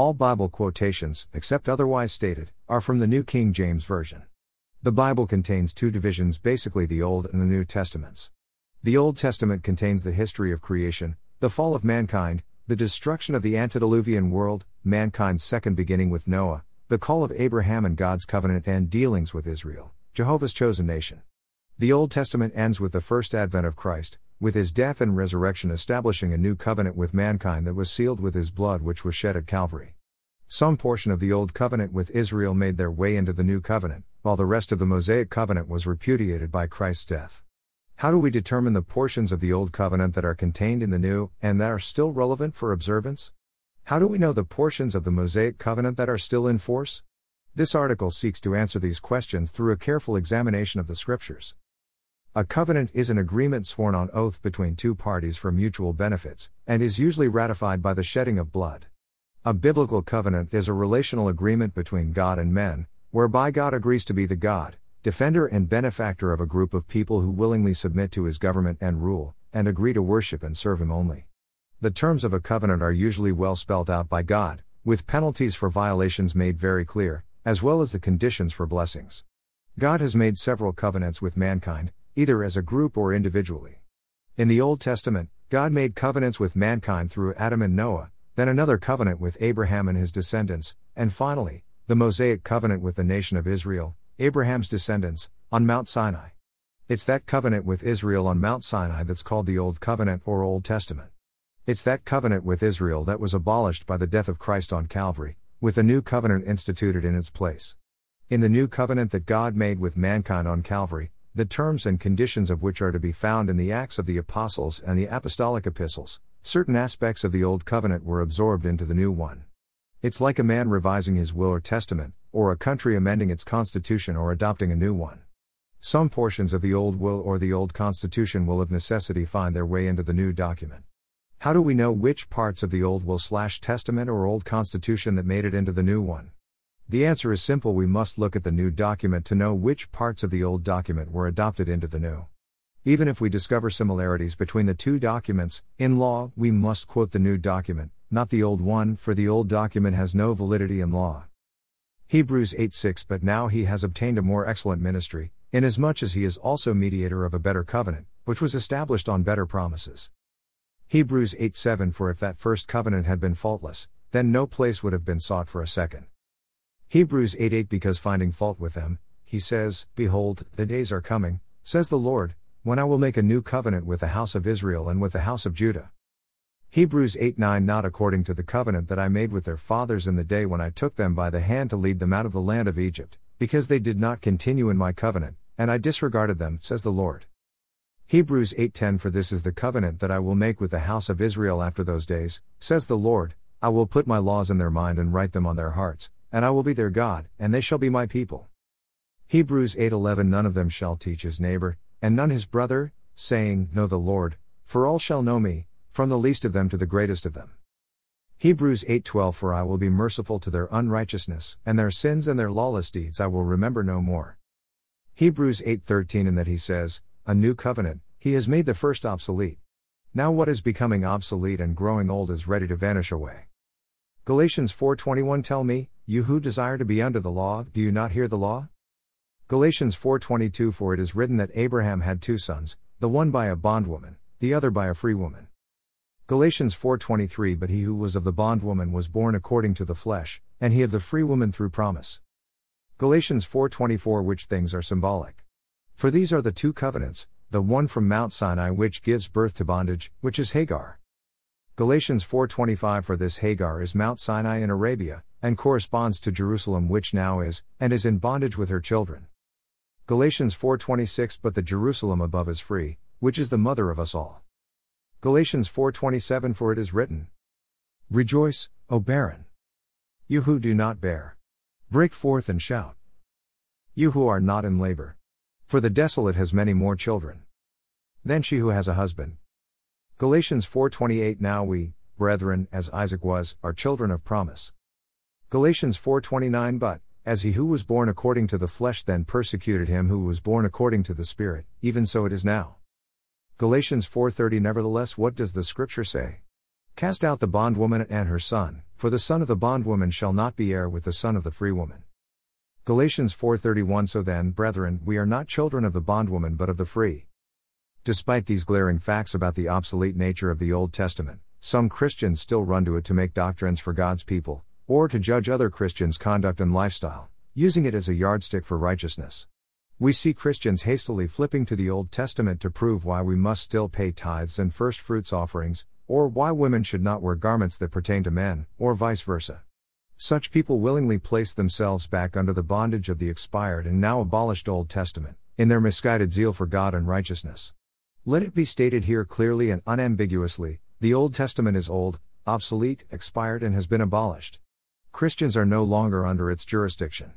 All Bible quotations, except otherwise stated, are from the New King James Version. The Bible contains two divisions, basically the Old and the New Testaments. The Old Testament contains the history of creation, the fall of mankind, the destruction of the antediluvian world, mankind's second beginning with Noah, the call of Abraham and God's covenant and dealings with Israel, Jehovah's chosen nation. The Old Testament ends with the first advent of Christ, with his death and resurrection establishing a new covenant with mankind that was sealed with his blood which was shed at Calvary. Some portion of the Old Covenant with Israel made their way into the New Covenant, while the rest of the Mosaic Covenant was repudiated by Christ's death. How do we determine the portions of the Old Covenant that are contained in the New, and that are still relevant for observance? How do we know the portions of the Mosaic Covenant that are still in force? This article seeks to answer these questions through a careful examination of the Scriptures. A covenant is an agreement sworn on oath between two parties for mutual benefits, and is usually ratified by the shedding of blood. A biblical covenant is a relational agreement between God and men, whereby God agrees to be the God, defender and benefactor of a group of people who willingly submit to his government and rule, and agree to worship and serve him only. The terms of a covenant are usually well spelled out by God, with penalties for violations made very clear, as well as the conditions for blessings. God has made several covenants with mankind, either as a group or individually. In the Old Testament, God made covenants with mankind through Adam and Noah, then another covenant with Abraham and his descendants, and finally, the Mosaic covenant with the nation of Israel, Abraham's descendants, on Mount Sinai. It's that covenant with Israel on Mount Sinai that's called the Old Covenant or Old Testament. It's that covenant with Israel that was abolished by the death of Christ on Calvary, with a new covenant instituted in its place. In the new covenant that God made with mankind on Calvary, the terms and conditions of which are to be found in the Acts of the Apostles and the Apostolic Epistles, certain aspects of the Old Covenant were absorbed into the new one. It's like a man revising his will or testament, or a country amending its constitution or adopting a new one. Some portions of the old will or the old constitution will of necessity find their way into the new document. How do we know which parts of the old will/testament or old constitution that made it into the new one? The answer is simple: we must look at the new document to know which parts of the old document were adopted into the new. Even if we discover similarities between the two documents, in law, we must quote the new document, not the old one, for the old document has no validity in law. Hebrews 8:6 But now he has obtained a more excellent ministry, inasmuch as he is also mediator of a better covenant, which was established on better promises. Hebrews 8:7 For if that first covenant had been faultless, then no place would have been sought for a second. Hebrews 8:8 Because finding fault with them, he says, Behold, the days are coming, says the Lord, when I will make a new covenant with the house of Israel and with the house of Judah. Hebrews 8:9 Not according to the covenant that I made with their fathers in the day when I took them by the hand to lead them out of the land of Egypt, because they did not continue in my covenant, and I disregarded them, says the Lord. Hebrews 8:10 For this is the covenant that I will make with the house of Israel after those days, says the Lord, I will put my laws in their mind and write them on their hearts, and I will be their God, and they shall be my people. Hebrews 8:11 None of them shall teach his neighbor, and none his brother, saying, Know the Lord, for all shall know me, from the least of them to the greatest of them. Hebrews 8:12 For I will be merciful to their unrighteousness, and their sins and their lawless deeds I will remember no more. Hebrews 8:13 In that he says, A new covenant, he has made the first obsolete. Now what is becoming obsolete and growing old is ready to vanish away. Galatians 4:21 Tell me, you who desire to be under the law, do you not hear the law? Galatians 4:22 For it is written that Abraham had two sons, the one by a bondwoman, the other by a free woman. Galatians 4:23 But he who was of the bondwoman was born according to the flesh, and he of the free woman through promise. Galatians 4:24 Which things are symbolic? For these are the two covenants, the one from Mount Sinai which gives birth to bondage, which is Hagar. Galatians 4:25 For this Hagar is Mount Sinai in Arabia, and corresponds to Jerusalem which now is, and is in bondage with her children. Galatians 4:26 But the Jerusalem above is free, which is the mother of us all. Galatians 4:27 For it is written, Rejoice, O barren! You who do not bear! Break forth and shout! You who are not in labor! For the desolate has many more children than she who has a husband. Galatians 4:28 Now we, brethren, as Isaac was, are children of promise. Galatians 4:29 But, as he who was born according to the flesh then persecuted him who was born according to the Spirit, even so it is now. Galatians 4:30 Nevertheless what does the Scripture say? Cast out the bondwoman and her son, for the son of the bondwoman shall not be heir with the son of the free woman. Galatians 4:31 So then, brethren, we are not children of the bondwoman but of the free. Despite these glaring facts about the obsolete nature of the Old Testament, some Christians still run to it to make doctrines for God's people, or to judge other Christians' conduct and lifestyle, using it as a yardstick for righteousness. We see Christians hastily flipping to the Old Testament to prove why we must still pay tithes and first fruits offerings, or why women should not wear garments that pertain to men, or vice versa. Such people willingly place themselves back under the bondage of the expired and now abolished Old Testament, in their misguided zeal for God and righteousness. Let it be stated here clearly and unambiguously, the Old Testament is old, obsolete, expired, and has been abolished. Christians are no longer under its jurisdiction.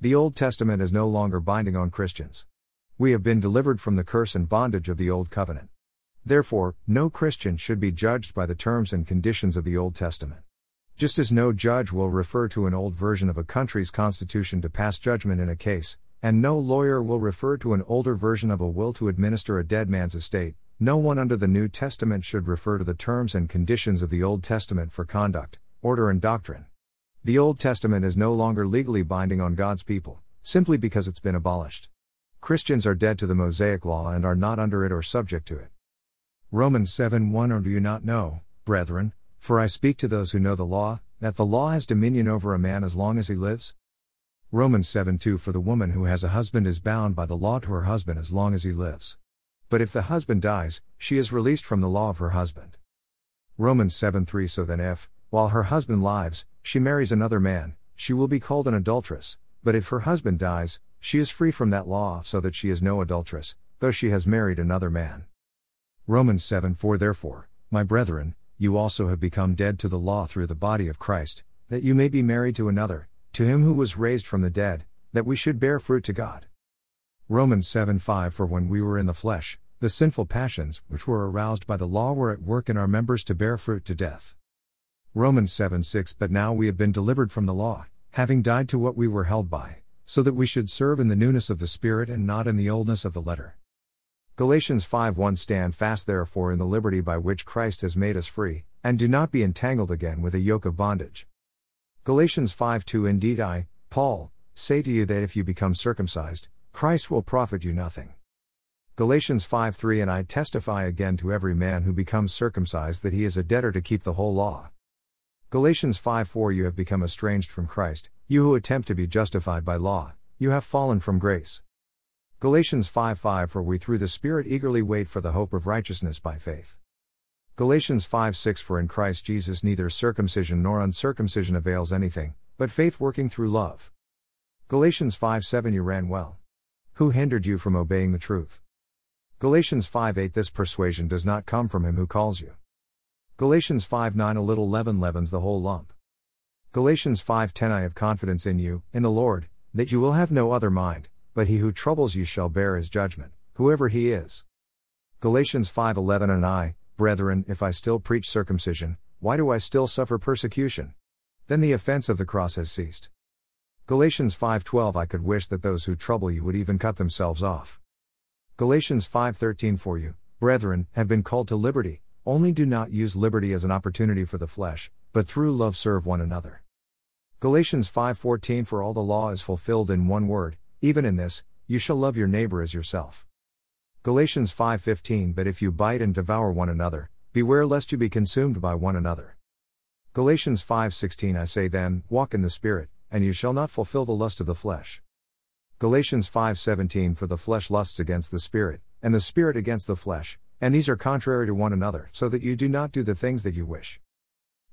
The Old Testament is no longer binding on Christians. We have been delivered from the curse and bondage of the Old Covenant. Therefore, no Christian should be judged by the terms and conditions of the Old Testament. Just as no judge will refer to an old version of a country's constitution to pass judgment in a case, and no lawyer will refer to an older version of a will to administer a dead man's estate, no one under the New Testament should refer to the terms and conditions of the Old Testament for conduct, order, and doctrine. The Old Testament is no longer legally binding on God's people, simply because it's been abolished. Christians are dead to the Mosaic Law and are not under it or subject to it. Romans 7:1 Or do you not know, brethren, for I speak to those who know the law, that the law has dominion over a man as long as he lives? Romans 7:2 For the woman who has a husband is bound by the law to her husband as long as he lives. But if the husband dies, she is released from the law of her husband. Romans 7:3 So then if, while her husband lives, she marries another man, she will be called an adulteress, but if her husband dies, she is free from that law so that she is no adulteress, though she has married another man. Romans 7:4 Therefore, my brethren, you also have become dead to the law through the body of Christ, that you may be married to another, to him who was raised from the dead, that we should bear fruit to God. Romans 7:5 For when we were in the flesh, the sinful passions which were aroused by the law were at work in our members to bear fruit to death. Romans 7:6 But now we have been delivered from the law, having died to what we were held by, so that we should serve in the newness of the Spirit and not in the oldness of the letter. Galatians 5:1 Stand fast therefore in the liberty by which Christ has made us free, and do not be entangled again with a yoke of bondage. Galatians 5:2 Indeed I, Paul, say to you that if you become circumcised, Christ will profit you nothing. Galatians 5:3 And I testify again to every man who becomes circumcised that he is a debtor to keep the whole law. Galatians 5:4 You have become estranged from Christ, you who attempt to be justified by law, you have fallen from grace. Galatians 5:5 For we through the Spirit eagerly wait for the hope of righteousness by faith. Galatians 5:6 For in Christ Jesus neither circumcision nor uncircumcision avails anything, but faith working through love. Galatians 5:7 You ran well. Who hindered you from obeying the truth? Galatians 5:8 This persuasion does not come from him who calls you. Galatians 5:9 A little leaven leavens the whole lump. Galatians 5:10 I have confidence in you, in the Lord, that you will have no other mind, but he who troubles you shall bear his judgment, whoever he is. Galatians 5:11 And I, brethren, if I still preach circumcision, why do I still suffer persecution? Then the offense of the cross has ceased. Galatians 5:12 I could wish that those who trouble you would even cut themselves off. Galatians 5:13 For you, brethren, have been called to liberty, only do not use liberty as an opportunity for the flesh, but through love serve one another. Galatians 5:14 For all the law is fulfilled in one word, even in this, you shall love your neighbor as yourself. Galatians 5:15 But if you bite and devour one another, beware lest you be consumed by one another. Galatians 5:16 I say then, walk in the Spirit, and you shall not fulfill the lust of the flesh. Galatians 5:17 For the flesh lusts against the Spirit, and the Spirit against the flesh, and these are contrary to one another, so that you do not do the things that you wish.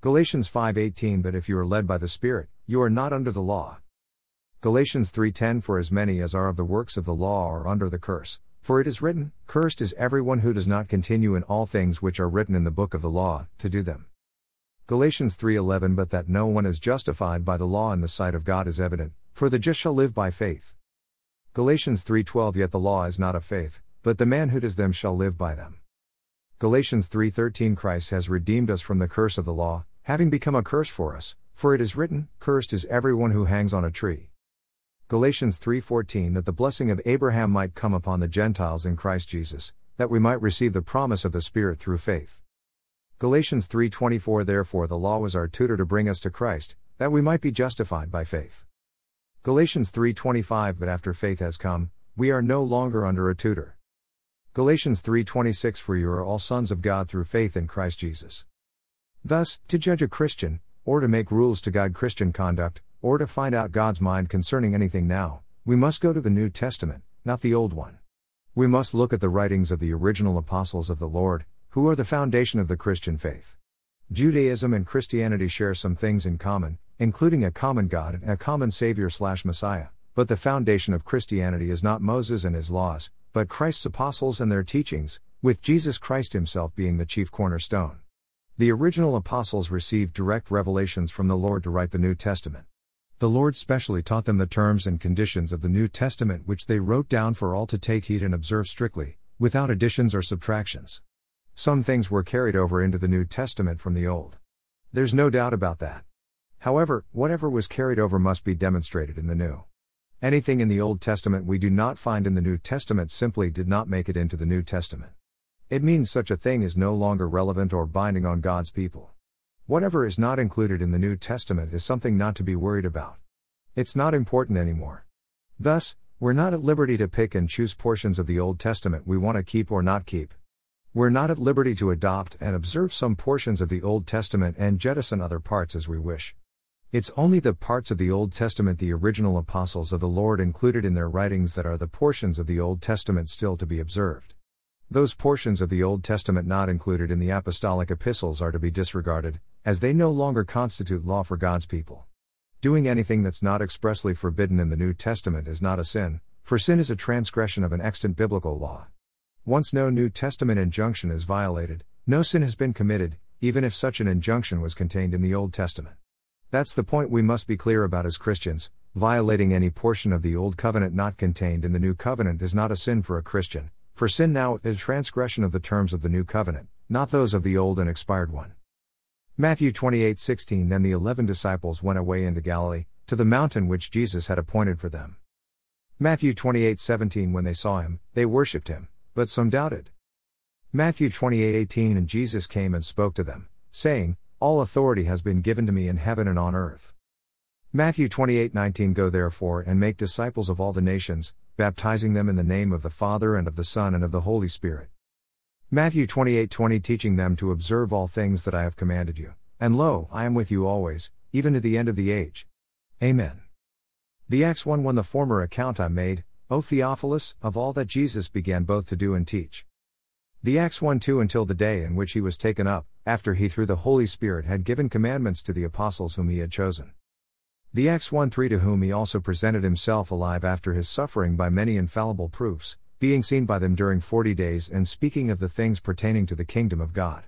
Galatians 5:18 But if you are led by the Spirit, you are not under the law. Galatians 3:10 For as many as are of the works of the law are under the curse, for it is written, Cursed is everyone who does not continue in all things which are written in the book of the law, to do them. Galatians 3:11 But that no one is justified by the law in the sight of God is evident, for the just shall live by faith. Galatians 3:12 Yet the law is not of faith, but the man who does them shall live by them. Galatians 3:13 Christ has redeemed us from the curse of the law, having become a curse for us, for it is written, Cursed is everyone who hangs on a tree. Galatians 3:14 That the blessing of Abraham might come upon the Gentiles in Christ Jesus, that we might receive the promise of the Spirit through faith. Galatians 3:24 Therefore the law was our tutor to bring us to Christ, that we might be justified by faith. Galatians 3:25 But after faith has come, we are no longer under a tutor. Galatians 3:26 For you are all sons of God through faith in Christ Jesus. Thus, to judge a Christian, or to make rules to guide Christian conduct, or to find out God's mind concerning anything now, we must go to the New Testament, not the old one. We must look at the writings of the original apostles of the Lord, who are the foundation of the Christian faith. Judaism and Christianity share some things in common, including a common God and a common Savior/Messiah, but the foundation of Christianity is not Moses and his laws, but Christ's apostles and their teachings, with Jesus Christ himself being the chief cornerstone. The original apostles received direct revelations from the Lord to write the New Testament. The Lord specially taught them the terms and conditions of the New Testament, which they wrote down for all to take heed and observe strictly, without additions or subtractions. Some things were carried over into the New Testament from the Old. There's no doubt about that. However, whatever was carried over must be demonstrated in the New. Anything in the Old Testament we do not find in the New Testament simply did not make it into the New Testament. It means such a thing is no longer relevant or binding on God's people. Whatever is not included in the New Testament is something not to be worried about. It's not important anymore. Thus, we're not at liberty to pick and choose portions of the Old Testament we want to keep or not keep. We're not at liberty to adopt and observe some portions of the Old Testament and jettison other parts as we wish. It's only the parts of the Old Testament the original apostles of the Lord included in their writings that are the portions of the Old Testament still to be observed. Those portions of the Old Testament not included in the apostolic epistles are to be disregarded, as they no longer constitute law for God's people. Doing anything that's not expressly forbidden in the New Testament is not a sin, for sin is a transgression of an extant biblical law. Once no New Testament injunction is violated, no sin has been committed, even if such an injunction was contained in the Old Testament. That's the point we must be clear about as Christians. Violating any portion of the Old Covenant not contained in the New Covenant is not a sin for a Christian, for sin now is a transgression of the terms of the New Covenant, not those of the Old and expired one. Matthew 28:16 Then the 11 disciples went away into Galilee, to the mountain which Jesus had appointed for them. Matthew 28:17 When they saw him, they worshipped him, but some doubted. Matthew 28:18 And Jesus came and spoke to them, saying, All authority has been given to me in heaven and on earth. Matthew 28:19 Go therefore and make disciples of all the nations, baptizing them in the name of the Father and of the Son and of the Holy Spirit. Matthew 28:20 Teaching them to observe all things that I have commanded you, and lo, I am with you always, even to the end of the age. Amen. The Acts 1:1 The former account I made, O Theophilus, of all that Jesus began both to do and teach. The Acts 1:2 Until the day in which he was taken up, after he through the Holy Spirit had given commandments to the apostles whom he had chosen. The Acts 1:3 To whom he also presented himself alive after his suffering by many infallible proofs, being seen by them during 40 days and speaking of the things pertaining to the kingdom of God.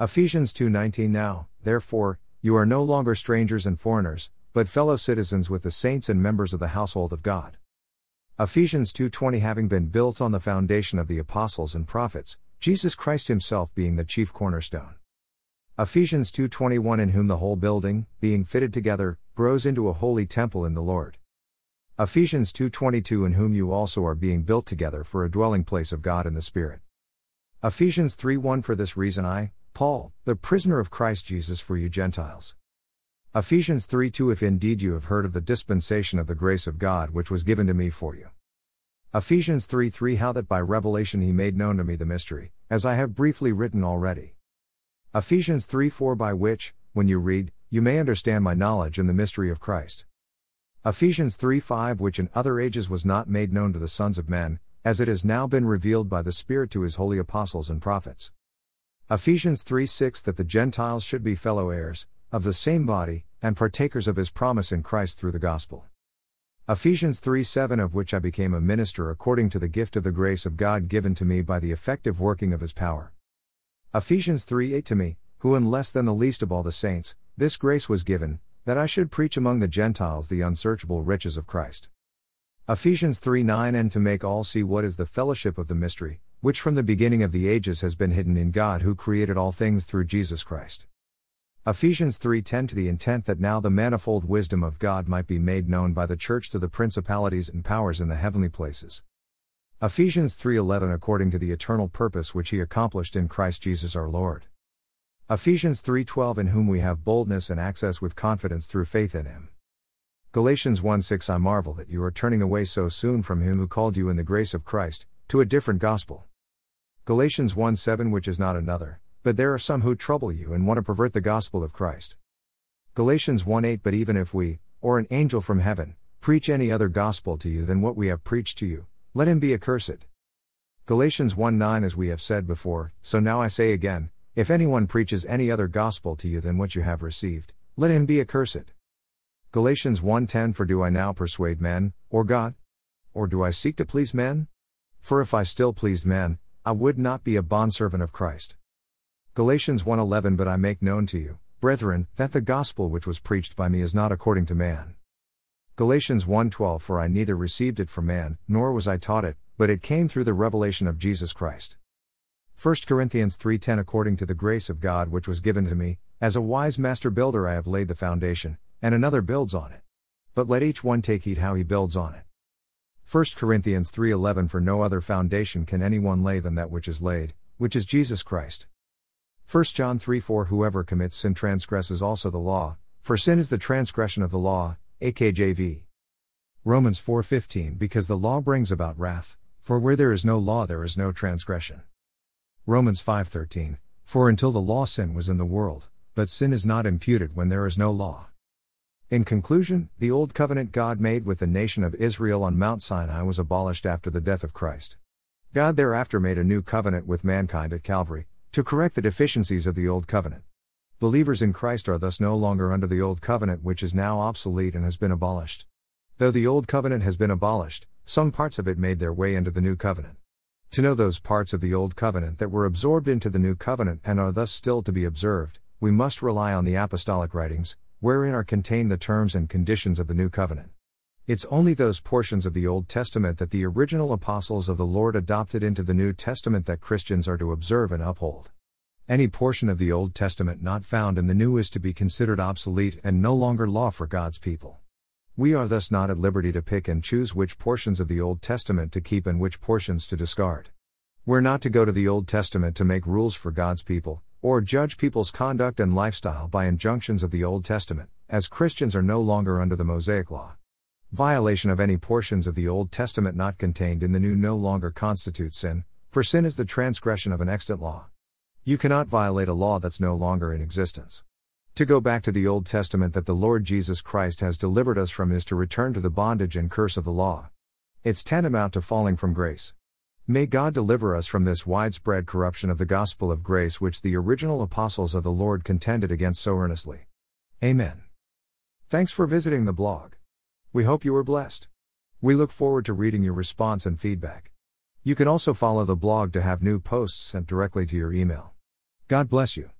Ephesians 2:19 Now, therefore, you are no longer strangers and foreigners, but fellow citizens with the saints and members of the household of God. Ephesians 2:20 Having been built on the foundation of the apostles and prophets, Jesus Christ himself being the chief cornerstone. Ephesians 2:21 In whom the whole building, being fitted together, grows into a holy temple in the Lord. Ephesians 2:22 In whom you also are being built together for a dwelling place of God in the Spirit. Ephesians 3:1 For this reason I, Paul, the prisoner of Christ Jesus for you Gentiles. Ephesians 3:2 If indeed you have heard of the dispensation of the grace of God which was given to me for you. Ephesians 3:3 How that by revelation he made known to me the mystery, as I have briefly written already. Ephesians 3:4 By which, when you read, you may understand my knowledge in the mystery of Christ. Ephesians 3:5 Which in other ages was not made known to the sons of men, as it has now been revealed by the Spirit to his holy apostles and prophets. Ephesians 3:6 That the Gentiles should be fellow heirs, of the same body, and partakers of his promise in Christ through the gospel. Ephesians 3:7 Of which I became a minister according to the gift of the grace of God given to me by the effective working of his power. Ephesians 3:8 To me, who am less than the least of all the saints, this grace was given, that I should preach among the Gentiles the unsearchable riches of Christ. Ephesians 3:9 And to make all see what is the fellowship of the mystery, which from the beginning of the ages has been hidden in God who created all things through Jesus Christ. Ephesians 3:10 To the intent that now the manifold wisdom of God might be made known by the church to the principalities and powers in the heavenly places. Ephesians 3:11 According to the eternal purpose which he accomplished in Christ Jesus our Lord. Ephesians 3:12 In whom we have boldness and access with confidence through faith in Him. Galatians 1:6 I marvel that you are turning away so soon from Him who called you in the grace of Christ, to a different gospel. Galatians 1:7 Which is not another, but there are some who trouble you and want to pervert the gospel of Christ. Galatians 1:8 But even if we, or an angel from heaven, preach any other gospel to you than what we have preached to you, let him be accursed. Galatians 1:9 As we have said before, so now I say again, if anyone preaches any other gospel to you than what you have received, let him be accursed. Galatians 1:10 For do I now persuade men, or God? Or do I seek to please men? For if I still pleased men, I would not be a bondservant of Christ. Galatians 1:11 But I make known to you, brethren, that the gospel which was preached by me is not according to man. Galatians 1:12 For I neither received it from man, nor was I taught it, but it came through the revelation of Jesus Christ. 1 Corinthians 3:10 According to the grace of God which was given to me, as a wise master builder I have laid the foundation, and another builds on it. But let each one take heed how he builds on it. 1 Corinthians 3:11 For no other foundation can anyone lay than that which is laid, which is Jesus Christ. 1 John 3:4 Whoever commits sin transgresses also the law, for sin is the transgression of the law, AKJV. Romans 4:15 Because the law brings about wrath, for where there is no law there is no transgression. Romans 5:13 For until the law sin was in the world, but sin is not imputed when there is no law. In conclusion, the old covenant God made with the nation of Israel on Mount Sinai was abolished after the death of Christ. God thereafter made a new covenant with mankind at Calvary, to correct the deficiencies of the old covenant. Believers in Christ are thus no longer under the old covenant, which is now obsolete and has been abolished. Though the old covenant has been abolished, some parts of it made their way into the new covenant. To know those parts of the old covenant that were absorbed into the new covenant and are thus still to be observed, we must rely on the apostolic writings, wherein are contained the terms and conditions of the new covenant. It's only those portions of the Old Testament that the original apostles of the Lord adopted into the New Testament that Christians are to observe and uphold. Any portion of the Old Testament not found in the New is to be considered obsolete and no longer law for God's people. We are thus not at liberty to pick and choose which portions of the Old Testament to keep and which portions to discard. We're not to go to the Old Testament to make rules for God's people, or judge people's conduct and lifestyle by injunctions of the Old Testament, as Christians are no longer under the Mosaic Law. Violation of any portions of the Old Testament not contained in the New no longer constitutes sin, for sin is the transgression of an extant law. You cannot violate a law that's no longer in existence. To go back to the Old Testament that the Lord Jesus Christ has delivered us from is to return to the bondage and curse of the law. It's tantamount to falling from grace. May God deliver us from this widespread corruption of the gospel of grace which the original apostles of the Lord contended against so earnestly. Amen. Thanks for visiting the blog. We hope you were blessed. We look forward to reading your response and feedback. You can also follow the blog to have new posts sent directly to your email. God bless you.